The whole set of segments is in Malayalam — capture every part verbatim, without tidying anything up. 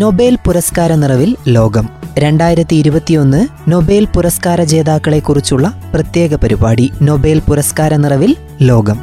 നൊബേൽ പുരസ്കാര നിറവിൽ ലോകം രണ്ടായിരത്തി ഇരുപത്തിയൊന്ന് നൊബേൽ പുരസ്കാര ജേതാക്കളെ കുറിച്ചുള്ള പ്രത്യേക പരിപാടി. നൊബേൽ പുരസ്കാര നിറവിൽ ലോകം.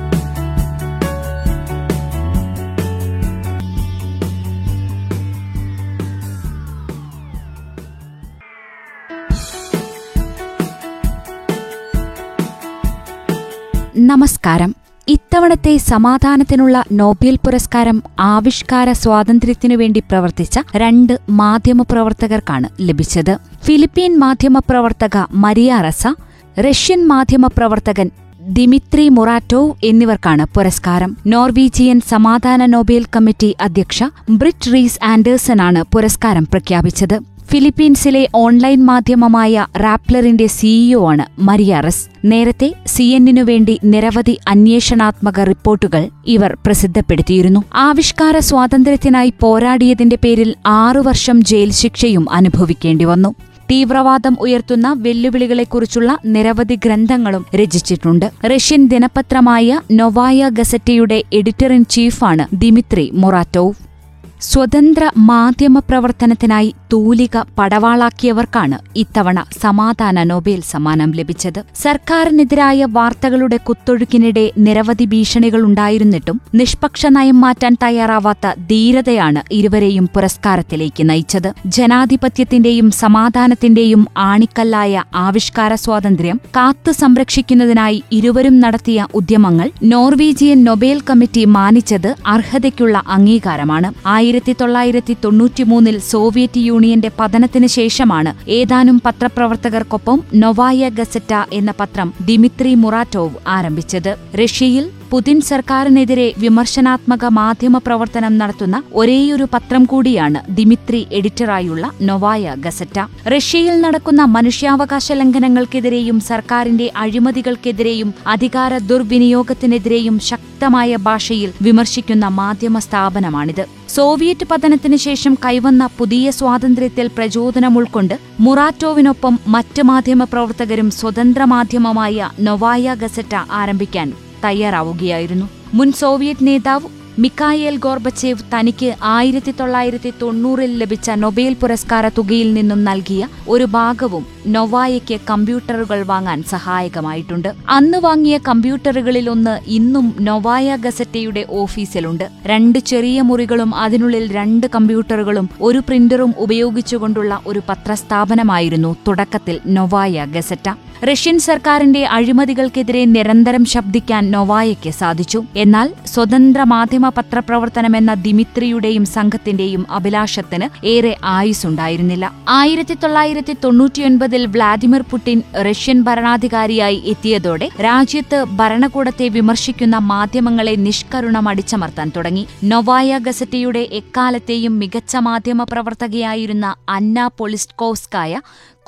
നമസ്കാരം. ഇത്തവണത്തെ സമാധാനത്തിനുള്ള നോബൽ പുരസ്കാരം ആവിഷ്കാര സ്വാതന്ത്ര്യത്തിനു വേണ്ടി പ്രവർത്തിച്ച രണ്ട് മാധ്യമപ്രവർത്തകർക്കാണ് ലഭിച്ചത്. ഫിലിപ്പീൻ മാധ്യമപ്രവർത്തക മരിയ റസ, റഷ്യൻ മാധ്യമപ്രവർത്തകൻ ദിമിത്രി മുറാറ്റോവ് എന്നിവർക്കാണ് പുരസ്കാരം. നോർവീജിയൻ സമാധാന നോബൽ കമ്മിറ്റി അധ്യക്ഷ ബ്രിറ്റ് റീസ് ആൻഡേഴ്സനാണ് പുരസ്കാരം പ്രഖ്യാപിച്ചത്. ഫിലിപ്പീൻസിലെ ഓൺലൈൻ മാധ്യമമായ റാപ്ലറിന്റെ സിഇഒ ആണ് മരിയ റസ്. നേരത്തെ സി എന്നിനു വേണ്ടി നിരവധി അന്വേഷണാത്മക റിപ്പോർട്ടുകൾ ഇവർ പ്രസിദ്ധപ്പെടുത്തിയിരുന്നു. ആവിഷ്കാര സ്വാതന്ത്ര്യത്തിനായി പോരാടിയതിന്റെ പേരിൽ ആറു വർഷം ജയിൽ ശിക്ഷയും അനുഭവിക്കേണ്ടി വന്നു. തീവ്രവാദം ഉയർത്തുന്ന വെല്ലുവിളികളെക്കുറിച്ചുള്ള നിരവധി ഗ്രന്ഥങ്ങളും രചിച്ചിട്ടുണ്ട്. റഷ്യൻ ദിനപത്രമായ നൊവായ ഗസറ്റയുടെ എഡിറ്റർ ഇൻ ചീഫാണ് ദിമിത്രി മൊറാറ്റോവ്. സ്വതന്ത്ര മാധ്യമപ്രവർത്തനത്തിനായി തൂലിക പടവാളാക്കിയവർക്കാണ് ഇത്തവണ സമാധാന നൊബേൽ സമ്മാനം ലഭിച്ചത്. സർക്കാരിനെതിരായ വാർത്തകളുടെ കുത്തൊഴുക്കിനിടെ നിരവധി ഭീഷണികളുണ്ടായിരുന്നിട്ടും നിഷ്പക്ഷ നയം മാറ്റാൻ തയ്യാറാവാത്ത ധീരതയാണ് ഇരുവരെയും പുരസ്കാരത്തിലേക്ക് നയിച്ചത്. ജനാധിപത്യത്തിന്റെയും സമാധാനത്തിന്റെയും ആണിക്കല്ലായ ആവിഷ്കാര സ്വാതന്ത്ര്യം കാത്തു സംരക്ഷിക്കുന്നതിനായി ഇരുവരും നടത്തിയ ഉദ്യമങ്ങൾ നോർവീജിയൻ നൊബേൽ കമ്മിറ്റി മാനിച്ചത് അർഹതയ്ക്കുള്ള അംഗീകാരമാണ്. ആയിരത്തി തൊള്ളായിരത്തി തൊണ്ണൂറ്റിമൂന്നിൽ സോവിയറ്റ് യൂണിയന്റെ പതനത്തിന് ശേഷമാണ് ഏതാനും പത്രപ്രവർത്തകർക്കൊപ്പം നൊവായ ഗസറ്റ എന്ന പത്രം ദിമിത്രി മുറാറ്റോവ് ആരംഭിച്ചത്. റഷ്യയിൽ പുതിൻ സർക്കാരിനെതിരെ വിമർശനാത്മക മാധ്യമപ്രവർത്തനം നടത്തുന്ന ഒരേയൊരു പത്രം കൂടിയാണ് ദിമിത്രി എഡിറ്ററായുള്ള നൊവായ ഗസറ്റ. റഷ്യയിൽ നടക്കുന്ന മനുഷ്യാവകാശ ലംഘനങ്ങൾക്കെതിരെയും സർക്കാരിന്റെ അഴിമതികൾക്കെതിരെയും അധികാര ദുർവിനിയോഗത്തിനെതിരെയും ശക്തമായ ഭാഷയിൽ വിമർശിക്കുന്ന മാധ്യമ സ്ഥാപനമാണിത്. സോവിയറ്റ് പതനത്തിന് ശേഷം കൈവന്ന പുതിയ സ്വാതന്ത്ര്യത്തിൽ പ്രചോദനം ഉൾക്കൊണ്ട് മുറാറ്റോവിനൊപ്പം മറ്റ് മാധ്യമപ്രവർത്തകരും സ്വതന്ത്ര മാധ്യമമായ നൊവായ ഗസറ്റ ആരംഭിക്കാൻ തയ്യാറാവുകയായിരുന്നു. മുൻ സോവിയറ്റ് നേതാവ് മിഖായേൽ ഗോർബച്ചേവ് തനിക്ക് ആയിരത്തി തൊള്ളായിരത്തി തൊണ്ണൂറിൽ ലഭിച്ച നൊബേൽ പുരസ്കാര തുകയിൽ നിന്നും നൽകിയ ഒരു ഭാഗവും നൊവായയ്ക്ക് കമ്പ്യൂട്ടറുകൾ വാങ്ങാൻ സഹായകമായിട്ടുണ്ട്. അന്ന് വാങ്ങിയ കമ്പ്യൂട്ടറുകളിലൊന്ന് ഇന്നും നൊവായ ഗസറ്റയുടെ ഓഫീസിലുണ്ട്. രണ്ട് ചെറിയ മുറികളും അതിനുള്ളിൽ രണ്ട് കമ്പ്യൂട്ടറുകളും ഒരു പ്രിന്ററും ഉപയോഗിച്ചുകൊണ്ടുള്ള ഒരു പത്രസ്ഥാപനമായിരുന്നു തുടക്കത്തിൽ നൊവായ ഗസറ്റ. റഷ്യൻ സർക്കാരിന്റെ അഴിമതികൾക്കെതിരെ നിരന്തരം ശബ്ദിക്കാൻ നൊവായയ്ക്ക് സാധിച്ചു. എന്നാൽ സ്വതന്ത്ര മാധ്യമ പത്രപ്രവർത്തനമെന്ന ദിമിത്രിയുടെയും സംഘത്തിന്റെയും അഭിലാഷത്തിന് ഏറെ ആയുസ്സുണ്ടായിരുന്നില്ല. ആയിരത്തി തൊള്ളായിരത്തി തൊണ്ണൂറ്റിയൊൻപതിൽ വ്ളാഡിമിർ പുടിൻ റഷ്യൻ ഭരണാധികാരിയായി എത്തിയതോടെ രാജ്യത്ത് ഭരണകൂടത്തെ വിമർശിക്കുന്ന മാധ്യമങ്ങളെ നിഷ്കരുണം അടിച്ചമർത്താൻ തുടങ്ങി. നൊവായ ഗസറ്റയുടെ എക്കാലത്തെയും മികച്ച മാധ്യമപ്രവർത്തകയായിരുന്ന അന്ന പൊളിറ്റ്കോവ്സ്കായ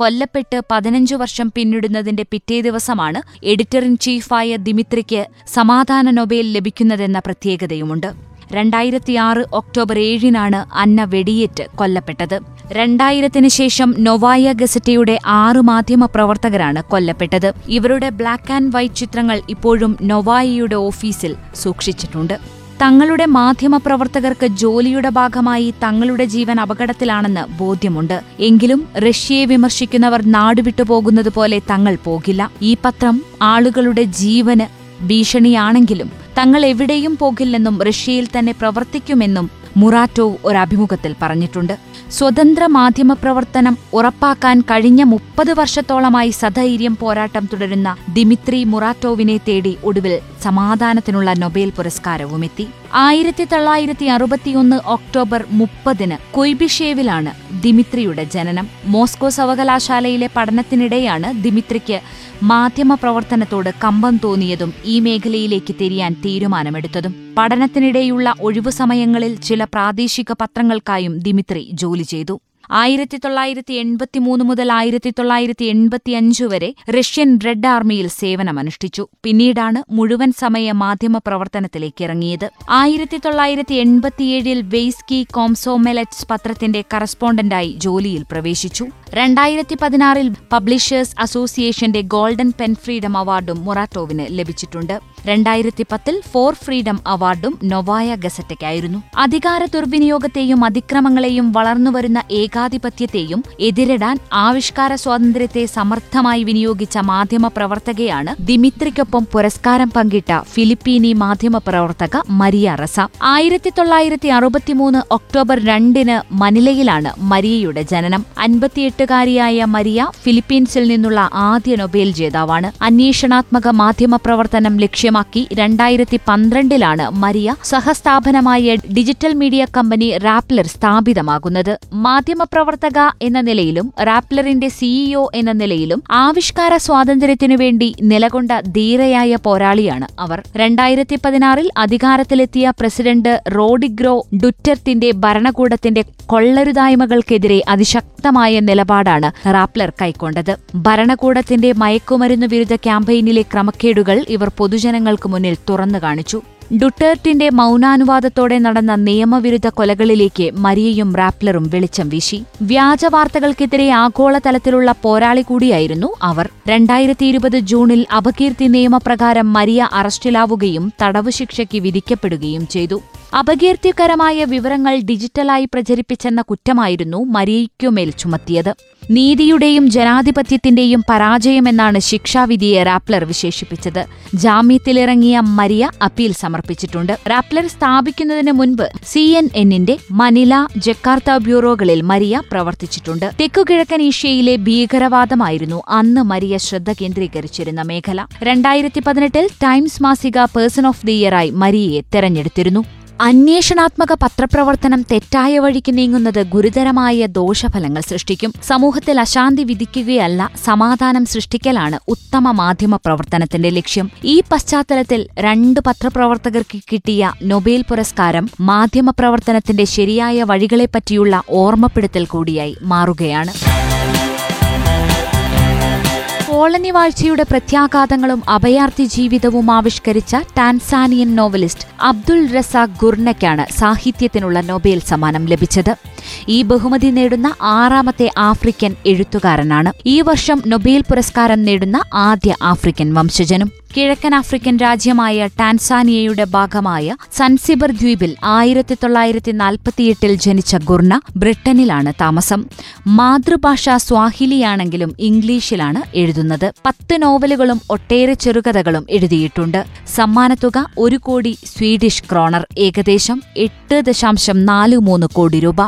കൊല്ലപ്പെട്ട് പതിനഞ്ചു വർഷം പിന്നിടുന്നതിന്റെ പിറ്റേ ദിവസമാണ് എഡിറ്റർ ഇൻ ചീഫായ ദിമിത്രിക്ക് സമാധാന നൊബേൽ ലഭിക്കുന്നതെന്ന പ്രത്യേകതയുമുണ്ട്. രണ്ടായിരത്തിയാറ് ഒക്ടോബർ ഏഴിനാണ് അന്ന വെടിയേറ്റ് കൊല്ലപ്പെട്ടത്. രണ്ടായിരത്തിന് ശേഷം നൊവായ ഗസറ്റയുടെ ആറ് മാധ്യമപ്രവർത്തകരാണ് കൊല്ലപ്പെട്ടത്. ഇവരുടെ ബ്ലാക്ക് ആൻഡ് വൈറ്റ് ചിത്രങ്ങൾ ഇപ്പോഴും നൊവായയുടെ ഓഫീസിൽ സൂക്ഷിച്ചിട്ടുണ്ട്. തങ്ങളുടെ മാധ്യമപ്രവർത്തകർക്ക് ജോലിയുടെ ഭാഗമായി തങ്ങളുടെ ജീവൻ അപകടത്തിലാണെന്ന് ബോധ്യമുണ്ട്. എങ്കിലും റഷ്യയെ വിമർശിക്കുന്നവർ നാടുവിട്ടുപോകുന്നതുപോലെ തങ്ങൾ പോകില്ല. ഈ പത്രം ആളുകളുടെ ജീവന് ഭീഷണിയാണെങ്കിലും തങ്ങൾ എവിടെയും പോകില്ലെന്നും റഷ്യയിൽ തന്നെ പ്രവർത്തിക്കുമെന്നും മുറാറ്റോവ് ഒരഭിമുഖത്തിൽ പറഞ്ഞിട്ടുണ്ട്. സ്വതന്ത്ര മാധ്യമപ്രവർത്തനം ഉറപ്പാക്കാൻ കഴിഞ്ഞ മുപ്പത് വർഷത്തോളമായി സധൈര്യം പോരാട്ടം തുടരുന്ന ദിമിത്രി മുറാറ്റോവിനെ തേടി ഒടുവിൽ സമാധാനത്തിനുള്ള നൊബേൽ പുരസ്കാരവുമെത്തി. ആയിരത്തി തൊള്ളായിരത്തി അറുപത്തിയൊന്ന് ഒക്ടോബർ മുപ്പതിന് കുയ്ബിഷേവിലാണ് ദിമിത്രിയുടെ ജനനം. മോസ്കോ സർവകലാശാലയിലെ പഠനത്തിനിടെയാണ് ദിമിത്രിക്ക് മാധ്യമപ്രവർത്തനത്തോട് കമ്പം തോന്നിയതും ഈ മേഖലയിലേക്ക് തിരിയാൻ തീരുമാനമെടുത്തതും. പഠനത്തിനിടെയുള്ള ഒഴിവു സമയങ്ങളിൽ ചില പ്രാദേശിക പത്രങ്ങൾക്കായും ദിമിത്രി ജോലി ചെയ്തു. ആയിരത്തി തൊള്ളായിരത്തി എൺപത്തി മൂന്ന് മുതൽ ആയിരത്തി തൊള്ളായിരത്തി എൺപത്തി അഞ്ച് വരെ റഷ്യൻ റെഡ് ആർമിയിൽ സേവനമനുഷ്ഠിച്ചു. പിന്നീടാണ് മുഴുവൻ സമയ മാധ്യമ പ്രവർത്തനത്തിലേക്ക് ഇറങ്ങിയത്. ആയിരത്തി തൊള്ളായിരത്തി എൺപത്തിയേഴിൽ വെയ്സ്കി കോംസോമെലറ്റ്സ് പത്രത്തിന്റെ കറസ്പോണ്ടന്റായി ജോലിയിൽ പ്രവേശിച്ചു. രണ്ടായിരത്തി പതിനാറിൽ പബ്ലിഷേഴ്സ് അസോസിയേഷന്റെ ഗോൾഡൻ പെൻ ഫ്രീഡം അവാർഡും മുറാറ്റോവിന് ലഭിച്ചിട്ടുണ്ട്. രണ്ടായിരത്തി പത്തിൽ ഫോർ ഫ്രീഡം അവാർഡും നൊവായ ഗസറ്റയ്ക്കായിരുന്നു. അധികാര ദുർവിനിയോഗത്തെയും അതിക്രമങ്ങളെയും വളർന്നുവരുന്ന ഏകാധിപത്യത്തെയും എതിരിടാൻ ആവിഷ്കാര സ്വാതന്ത്ര്യത്തെ സമർത്ഥമായി വിനിയോഗിച്ച മാധ്യമ പ്രവർത്തകയാണ് ദിമിത്രിക്കൊപ്പം പുരസ്കാരം പങ്കിട്ട ഫിലിപ്പീനി മാധ്യമ പ്രവർത്തക മരിയ റെസ. ആയിരത്തി തൊള്ളായിരത്തി അറുപത്തിമൂന്ന് ഒക്ടോബർ രണ്ടിന് മനിലയിലാണ് മരിയയുടെ ജനനം. അൻപത്തിയെട്ടുകാരിയായ മരിയ ഫിലിപ്പീൻസിൽ നിന്നുള്ള ആദ്യ നൊബേൽ ജേതാവാണ്. അന്വേഷണാത്മക മാധ്യമ പ്രവർത്തനം ലക്ഷ്യമാക്കി രണ്ടായിരത്തി പന്ത്രണ്ടിലാണ് മരിയ സഹസ്ഥാപനമായ ഡിജിറ്റൽ മീഡിയ കമ്പനി റാപ്ലർ സ്ഥാപിതമാകുന്നത്. മാധ്യമപ്രവർത്തക എന്ന നിലയിലും റാപ്ലറിന്റെ സിഇഒ എന്ന നിലയിലും ആവിഷ്കാര സ്വാതന്ത്ര്യത്തിനുവേണ്ടി നിലകൊണ്ട ധീരയായ പോരാളിയാണ് അവർ. രണ്ടായിരത്തി പതിനാറിൽ അധികാരത്തിലെത്തിയ പ്രസിഡന്റ് റോഡിഗ്രോ ഡുറ്റർത്തിന്റെ ഭരണകൂടത്തിന്റെ കൊള്ളരുതായ്മകൾക്കെതിരെ അതിശക്തമായ നിലപാടാണ് റാപ്ലർ കൈക്കൊണ്ടത്. ഭരണകൂടത്തിന്റെ മയക്കുമരുന്ന് വിരുദ്ധ ക്യാമ്പയിനിലെ ക്രമക്കേടുകൾ ഇവർ പൊതുജനങ്ങൾക്ക് മുന്നിൽ തുറന്നു കാണിച്ചു. ഡുട്ടേർട്ടിന്റെ മൌനാനുവാദത്തോടെ നടന്ന നിയമവിരുദ്ധ കൊലകളിലേക്ക് മരിയയും റാപ്ലറും വെളിച്ചം വീശി. വ്യാജ വാർത്തകൾക്കെതിരെ ആഗോളതലത്തിലുള്ള പോരാളി കൂടിയായിരുന്നു അവർ. രണ്ടായിരത്തി ഇരുപത് ജൂണിൽ അപകീർത്തി നിയമപ്രകാരം മരിയ അറസ്റ്റിലാവുകയും തടവു ശിക്ഷയ്ക്ക് വിധിക്കപ്പെടുകയും ചെയ്തു. അപകീർത്തികരമായ വിവരങ്ങൾ ഡിജിറ്റലായി പ്രചരിപ്പിച്ചെന്ന കുറ്റമായിരുന്നു മരിയയ്ക്കുമേൽ ചുമത്തിയത്. നീതിയുടെയും ജനാധിപത്യത്തിന്റെയും പരാജയമെന്നാണ് ശിക്ഷാവിധിയെ റാപ്ലർ വിശേഷിപ്പിച്ചത്. ജാമ്യത്തിലിറങ്ങിയ മരിയ അപ്പീൽ സമർപ്പിച്ചിട്ടുണ്ട്. റാപ്ലർ സ്ഥാപിക്കുന്നതിന് മുൻപ് സി എൻ എന്നിന്റെ മനില, ജക്കാർത്ത ബ്യൂറോകളിൽ മരിയ പ്രവർത്തിച്ചിട്ടുണ്ട്. തെക്കുകിഴക്കൻ ഏഷ്യയിലെ ഭീകരവാദമായിരുന്നു അന്ന് മരിയ ശ്രദ്ധ കേന്ദ്രീകരിച്ചിരുന്ന മേഖല. രണ്ടായിരത്തി പതിനെട്ടിൽ ടൈംസ് മാസിക പേഴ്സൺ ഓഫ് ദി ഇയറായി മരിയയെ തെരഞ്ഞെടുത്തിരുന്നു. അന്വേഷണാത്മക പത്രപ്രവർത്തനം തെറ്റായ വഴിക്ക് നീങ്ങുന്നത് ഗുരുതരമായ ദോഷഫലങ്ങൾ സൃഷ്ടിക്കും. സമൂഹത്തിൽ അശാന്തി വിധിക്കുകയല്ല, സമാധാനം സൃഷ്ടിക്കലാണ് ഉത്തമ മാധ്യമ പ്രവർത്തനത്തിന്റെ ലക്ഷ്യം. ഈ പശ്ചാത്തലത്തിൽ രണ്ട് പത്രപ്രവർത്തകർക്ക് കിട്ടിയ നൊബേൽ പുരസ്കാരം മാധ്യമ പ്രവർത്തനത്തിന്റെ ശരിയായ വഴികളെപ്പറ്റിയുള്ള ഓർമ്മപ്പെടുത്തൽ കൂടിയായി മാറുകയാണ്. കോളനി വാഴ്ചയുടെ പ്രത്യാഘാതങ്ങളും അഭയാർത്ഥി ജീവിതവും ആവിഷ്കരിച്ച ടാൻസാനിയൻ നോവലിസ്റ്റ് അബ്ദുൾറസാഖ് ഗുർണയ്ക്കാണ് സാഹിത്യത്തിനുള്ള നൊബേൽ സമ്മാനം ലഭിച്ചത്. ഈ ബഹുമതി നേടുന്ന ആറാമത്തെ ആഫ്രിക്കൻ എഴുത്തുകാരനാണ്. ഈ വർഷം നൊബേൽ പുരസ്കാരം നേടുന്ന ആദ്യ ആഫ്രിക്കൻ വംശജനും. കിഴക്കൻ ആഫ്രിക്കൻ രാജ്യമായ ടാൻസാനിയയുടെ ഭാഗമായ സൻസിബർ ദ്വീപിൽ ആയിരത്തി തൊള്ളായിരത്തി നാൽപ്പത്തിയെട്ടിൽ ജനിച്ച ഗുർണ ബ്രിട്ടനിലാണ് താമസം. മാതൃഭാഷ സ്വാഹിലിയാണെങ്കിലും ഇംഗ്ലീഷിലാണ് എഴുതുന്നത്. പത്ത് നോവലുകളും ഒട്ടേറെ ചെറുകഥകളും എഴുതിയിട്ടുണ്ട്. സമ്മാനത്തുക ഒരു കോടി സ്വീഡിഷ് ക്രോണർ, ഏകദേശം എട്ട് ദശാംശം നാല് മൂന്ന് കോടി രൂപ.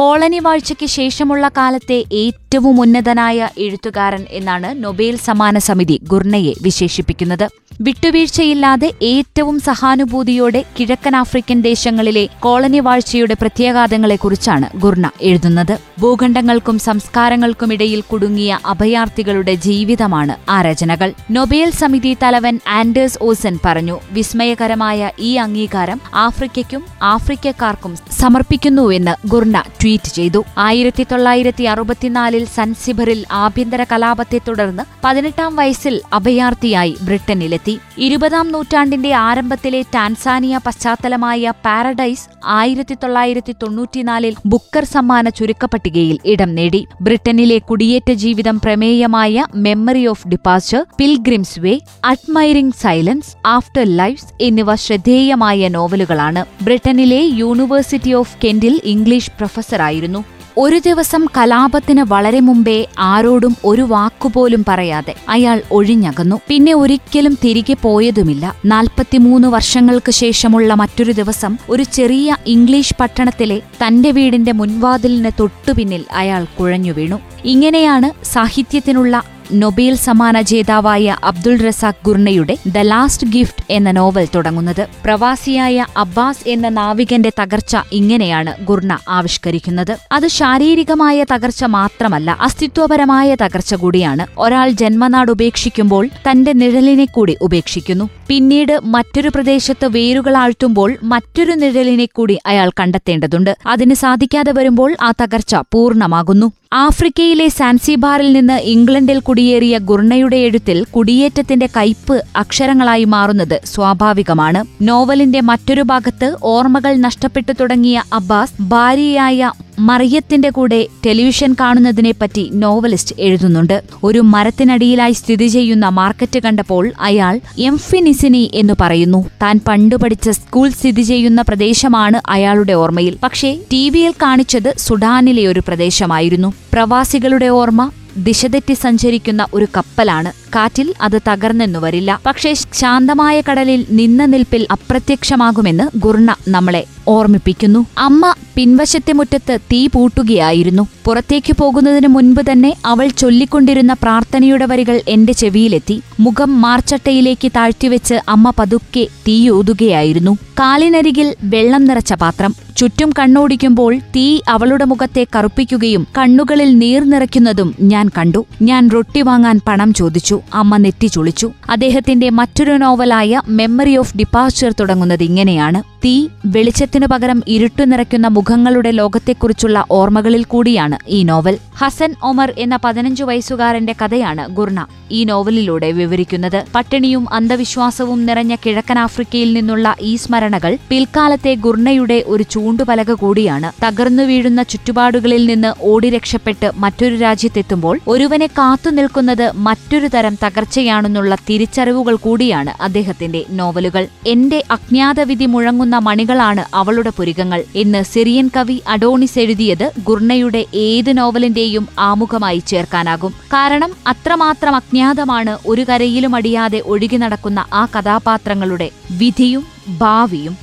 കോളനി വാഴ്ചയ്ക്ക് ശേഷമുള്ള കാലത്തെ ഏറ്റവും ഉന്നതനായ എഴുത്തുകാരൻ എന്നാണ് നൊബേൽ സമ്മാന സമിതി ഗുർണയെ വിശേഷിപ്പിക്കുന്നത്. വിട്ടുവീഴ്ചയില്ലാതെ ഏറ്റവും സഹാനുഭൂതിയോടെ കിഴക്കൻ ആഫ്രിക്കൻ ദേശങ്ങളിലെ കോളനി വാഴ്ചയുടെ പ്രത്യാഘാതങ്ങളെക്കുറിച്ചാണ് ഗുർണ എഴുതുന്നത്. ഭൂഖണ്ഡങ്ങൾക്കും സംസ്കാരങ്ങൾക്കുമിടയിൽ കുടുങ്ങിയ അഭയാർത്ഥികളുടെ ജീവിതമാണ് ആ രചനകൾ. നൊബേൽ സമിതി തലവൻ ആൻഡേഴ്സ് ഓസൻ പറഞ്ഞു, വിസ്മയകരമായ ഈ അംഗീകാരം ആഫ്രിക്കയ്ക്കും ആഫ്രിക്കക്കാർക്കും സമർപ്പിക്കുന്നുവെന്ന് ഗുർണ ട്വീറ്റ് ചെയ്തു. ആയിരത്തി തൊള്ളായിരത്തി അറുപത്തിനാലിൽ സൻസിബറിൽ ആഭ്യന്തര കലാപത്തെ തുടർന്ന് പതിനെട്ടാം വയസ്സിൽ അഭയാർത്ഥിയായി ബ്രിട്ടനിലെത്തി. ഇരുപതാം നൂറ്റാണ്ടിന്റെ ആരംഭത്തിലെ ടാൻസാനിയ പശ്ചാത്തലമായ പാരഡൈസ് ആയിരത്തി തൊള്ളായിരത്തി തൊണ്ണൂറ്റിനാലിൽ ബുക്കർ സമ്മാന ചുരുക്കപ്പട്ടികയിൽ ഇടം നേടി. ബ്രിട്ടനിലെ കുടിയേറ്റ ജീവിതം പ്രമേയമായ memory of departure, pilgrims way, അഡ്മൈറിംഗ് silence, after lives എന്നിവ ശ്രദ്ധേയമായ നോവലുകളാണ്. ബ്രിട്ടനിലെ യൂണിവേഴ്സിറ്റി ഓഫ് കെന്റിൽ ഇംഗ്ലീഷ് പ്രൊഫസർ ായിരുന്നു. ഒരു ദിവസം കലാപത്തിന് വളരെ മുമ്പേ ആരോടും ഒരു വാക്കുപോലും പറയാതെ അയാൾ ഒഴിഞ്ഞകന്നു. പിന്നെ ഒരിക്കലും തിരികെ പോയതുമില്ല. നാൽപ്പത്തിമൂന്ന് വർഷങ്ങൾക്ക് ശേഷമുള്ള മറ്റൊരു ദിവസം ഒരു ചെറിയ ഇംഗ്ലീഷ് പട്ടണത്തിലെ തന്റെ വീടിന്റെ മുൻവാതിലിന് തൊട്ടുപിന്നിൽ അയാൾ കുഴഞ്ഞു വീണു. ഇങ്ങനെയാണ് സാഹിത്യത്തിനുള്ള നൊബേൽ സമ്മാന ജേതാവായ അബ്ദുൾ റസാഖ് ഗുർണയുടെ ദ ലാസ്റ്റ് ഗിഫ്റ്റ് എന്ന നോവൽ തുടങ്ങുന്നത്. പ്രവാസിയായ അബ്ബാസ് എന്ന നാവികന്റെ തകർച്ച ഇങ്ങനെയാണ് ഗുർണ ആവിഷ്കരിക്കുന്നത്. അത് ശാരീരികമായ തകർച്ച മാത്രമല്ല, അസ്തിത്വപരമായ തകർച്ച കൂടിയാണ്. ഒരാൾ ജന്മനാട് ഉപേക്ഷിക്കുമ്പോൾ തന്റെ നിഴലിനെ കൂടി ഉപേക്ഷിക്കുന്നു. പിന്നീട് മറ്റൊരു പ്രദേശത്ത് വേരുകളാഴ്ത്തുമ്പോൾ മറ്റൊരു നിഴലിനെ കൂടി അയാൾ കണ്ടെത്തേണ്ടതുണ്ട്. അതിന് സാധിക്കാതെ വരുമ്പോൾ ആ തകർച്ച പൂർണ്ണമാകുന്നു. ആഫ്രിക്കയിലെ സാൻസിബാറിൽ നിന്ന് ഇംഗ്ലണ്ടിൽ കുടിയേറിയ ഗുർണയുടെ എഴുത്തിൽ കുടിയേറ്റത്തിന്റെ കയ്പ് അക്ഷരങ്ങളായി മാറുന്നത് സ്വാഭാവികമാണ്. നോവലിന്റെ മറ്റൊരു ഭാഗത്ത് ഓർമ്മകൾ നഷ്ടപ്പെട്ടു തുടങ്ങിയ അബ്ബാസ് ഭാര്യയായ മറിയത്തിന്റെ കൂടെ ടെലിവിഷൻ കാണുന്നതിനെപ്പറ്റി നോവലിസ്റ്റ് എഴുതുന്നുണ്ട്. ഒരു മരത്തിനടിയിലായി സ്ഥിതി ചെയ്യുന്ന മാർക്കറ്റ് കണ്ടപ്പോൾ അയാൾ എംഫിനിസിനി എന്ന് പറയുന്നു. താൻ പണ്ടു പഠിച്ച സ്കൂൾ സ്ഥിതി ചെയ്യുന്ന പ്രദേശമാണ് അയാളുടെ ഓർമ്മയിൽ. പക്ഷേ ടി വിയിൽ കാണിച്ചത് സുഡാനിലെ ഒരു പ്രദേശമായിരുന്നു. പ്രവാസികളുടെ ഓർമ്മ ദിശതെറ്റി സഞ്ചരിക്കുന്ന ഒരു കപ്പലാണ്. കാറ്റിൽ അത് തകർന്നെന്നു വരില്ല, പക്ഷേ ശാന്തമായ കടലിൽ നിന്ന നിൽപ്പിൽ അപ്രത്യക്ഷമാകുമെന്ന് ഗുർണ നമ്മളെ ഓർമ്മിപ്പിക്കുന്നു. അമ്മ പിൻവശത്തെ മുറ്റത്ത് തീ പൂട്ടുകയായിരുന്നു. പുറത്തേക്ക് പോകുന്നതിന് മുൻപ് തന്നെ അവൾ ചൊല്ലിക്കൊണ്ടിരുന്ന പ്രാർത്ഥനയുടെ വരികൾ എന്റെ ചെവിയിലെത്തി. മുഖം മാർച്ചട്ടയിലേക്ക് താഴ്ത്തിവെച്ച് അമ്മ പതുക്കെ തീയൂതുകയായിരുന്നു. കാലിനരികിൽ വെള്ളം നിറച്ച പാത്രം. ചുറ്റും കണ്ണോടിക്കുമ്പോൾ തീ അവളുടെ മുഖത്തെ കറുപ്പിക്കുകയും കണ്ണുകളിൽ നീർ നിറയ്ക്കുന്നതും ഞാൻ കണ്ടു. ഞാൻ റൊട്ടി വാങ്ങാൻ പണം ചോദിച്ചു. അമ്മ നെറ്റി ചുളിച്ചു. അദ്ദേഹത്തിന്റെ മറ്റൊരു നോവലായ മെമ്മറി ഓഫ് ഡിപ്പാർച്ചർ തുടങ്ങുന്നത് ഇങ്ങനെയാണ്. തീ വെളിച്ചത്തിനു പകരം ഇരുട്ടു നിറയ്ക്കുന്ന മുഖങ്ങളുടെ ലോകത്തെക്കുറിച്ചുള്ള ഓർമ്മകളിൽ കൂടിയാണ് ഈ നോവൽ. ഹസൻ ഒമർ എന്ന പതിനഞ്ചു വയസ്സുകാരന്റെ കഥയാണ് ഗുർണ ഈ നോവലിലൂടെ വിവരിക്കുന്നത്. പട്ടിണിയും അന്ധവിശ്വാസവും നിറഞ്ഞ കിഴക്കൻ ആഫ്രിക്കയിൽ നിന്നുള്ള ഈ സ്മരണകൾ പിൽക്കാലത്തെ ഗുർണയുടെ ഒരു ചൂണ്ടുപലക കൂടിയാണ്. തകർന്നു വീഴുന്ന ചുറ്റുപാടുകളിൽ നിന്ന് ഓടി രക്ഷപ്പെട്ട് മറ്റൊരു രാജ്യത്തെത്തുമ്പോൾ ഒരുവനെ കാത്തുനിൽക്കുന്നത് മറ്റൊരു തരം തകർച്ചയാണെന്നുള്ള തിരിച്ചറിവുകൾ കൂടിയാണ് അദ്ദേഹത്തിന്റെ നോവലുകൾ. എന്റെ അജ്ഞാതവിധി മുഴങ്ങുന്ന മണികളാണ് അവളുടെ പുരികങ്ങൾ എന്ന് സിറിയൻ കവി അഡോണിസ് എഴുതിയത് ഗുർണയുടെ ഏത് നോവലിന്റെയും ആമുഖമായി ചേർക്കാനാകും. കാരണം അത്രമാത്രം അജ്ഞാതമാണ് ഒരു കരയിലും അടിയാതെ ഒഴുകി നടക്കുന്ന ആ കഥാപാത്രങ്ങളുടെ വിധിയും ഭാവിയും.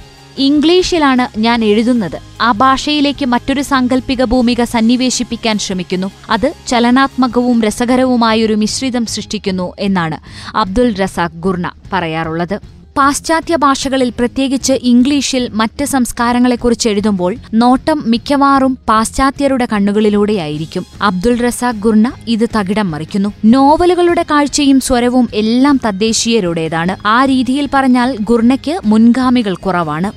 ഇംഗ്ലീഷിലാണ് ഞാൻ എഴുതുന്നത്. ആ ഭാഷയിലേക്ക് മറ്റൊരു സാങ്കല്പിക ഭൂമിക സന്നിവേശിപ്പിക്കാൻ ശ്രമിക്കുന്നു. അത് ചലനാത്മകവും രസകരവുമായൊരു മിശ്രിതം സൃഷ്ടിക്കുന്നു എന്നാണ് അബ്ദുൾ റസാഖ് ഗുർണ പറയാറുള്ളത്. പാശ്ചാത്യ ഭാഷകളിൽ, പ്രത്യേകിച്ച് ഇംഗ്ലീഷിൽ, മറ്റ് സംസ്കാരങ്ങളെക്കുറിച്ച് എഴുതുമ്പോൾ നോട്ടം മിക്കവാറും പാശ്ചാത്യരുടെ കണ്ണുകളിലൂടെയായിരിക്കും. അബ്ദുൾ റസാഖ് ഗുർണ ഇത് തകിടം മറിക്കുന്നു. നോവലുകളുടെ കാഴ്ചയും സ്വരവും എല്ലാം തദ്ദേശീയരുടേതാണ്. ആ രീതിയിൽ പറഞ്ഞാൽ ഗുർണയ്ക്ക് മുൻഗാമികൾ കുറവാണ്.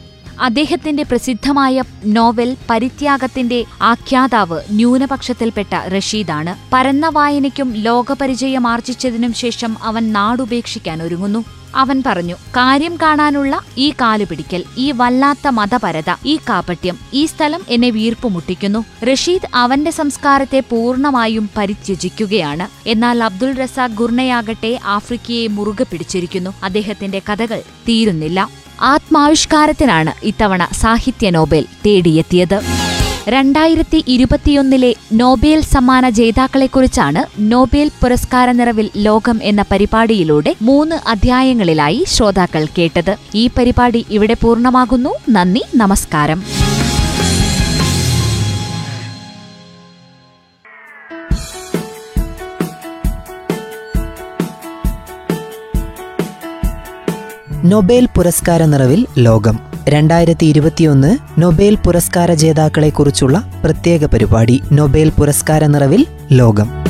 അദ്ദേഹത്തിന്റെ പ്രസിദ്ധമായ നോവൽ പരിത്യാഗത്തിന്റെ ആഖ്യാതാവ് ന്യൂനപക്ഷത്തിൽപ്പെട്ട റഷീദാണ്. പരന്ന വായനയ്ക്കും ലോകപരിചയം ആർജിച്ചതിനും ശേഷം അവൻ നാടുപേക്ഷിക്കാൻ ഒരുങ്ങുന്നു. അവൻ പറഞ്ഞു, കാര്യം കാണാനുള്ള ഈ കാലുപിടിക്കൽ, ഈ വല്ലാത്ത മതപരത, ഈ കാപട്യം, ഈ സ്ഥലം എന്നെ വീർപ്പുമുട്ടിക്കുന്നു. റഷീദ് അവന്റെ സംസ്കാരത്തെ പൂർണ്ണമായും പരിത്യജിക്കുകയാണ്. എന്നാൽ അബ്ദുൾ റസാഖ് ഗുർണയാകട്ടെ ആഫ്രിക്കയെ മുറുകെ പിടിച്ചിരിക്കുന്നു. അദ്ദേഹത്തിന്റെ കഥകൾ തീരുന്നില്ല. ആത്മാവിഷ്കാരത്തിനാണ് ഇത്തവണ സാഹിത്യ നോബൽ തേടിയെത്തിയത്. രണ്ടായിരത്തി ഇരുപത്തിയൊന്നിലെ നോബേൽ സമ്മാന ജേതാക്കളെക്കുറിച്ചാണ് നോബേൽ പുരസ്കാര നിറവിൽ ലോകം എന്ന പരിപാടിയിലൂടെ മൂന്ന് അധ്യായങ്ങളിലായി ശ്രോതാക്കൾ കേട്ടത്. ഈ പരിപാടി ഇവിടെ പൂർണ്ണമാകുന്നു. നന്ദി, നമസ്കാരം. നൊബേൽ പുരസ്കാര നിറവിൽ ലോകം രണ്ടായിരത്തി ഇരുപത്തിയൊന്ന് നൊബേൽ പുരസ്കാര ജേതാക്കളെക്കുറിച്ചുള്ള പ്രത്യേക പരിപാടി. നൊബേൽ പുരസ്കാര നിറവിൽ ലോകം.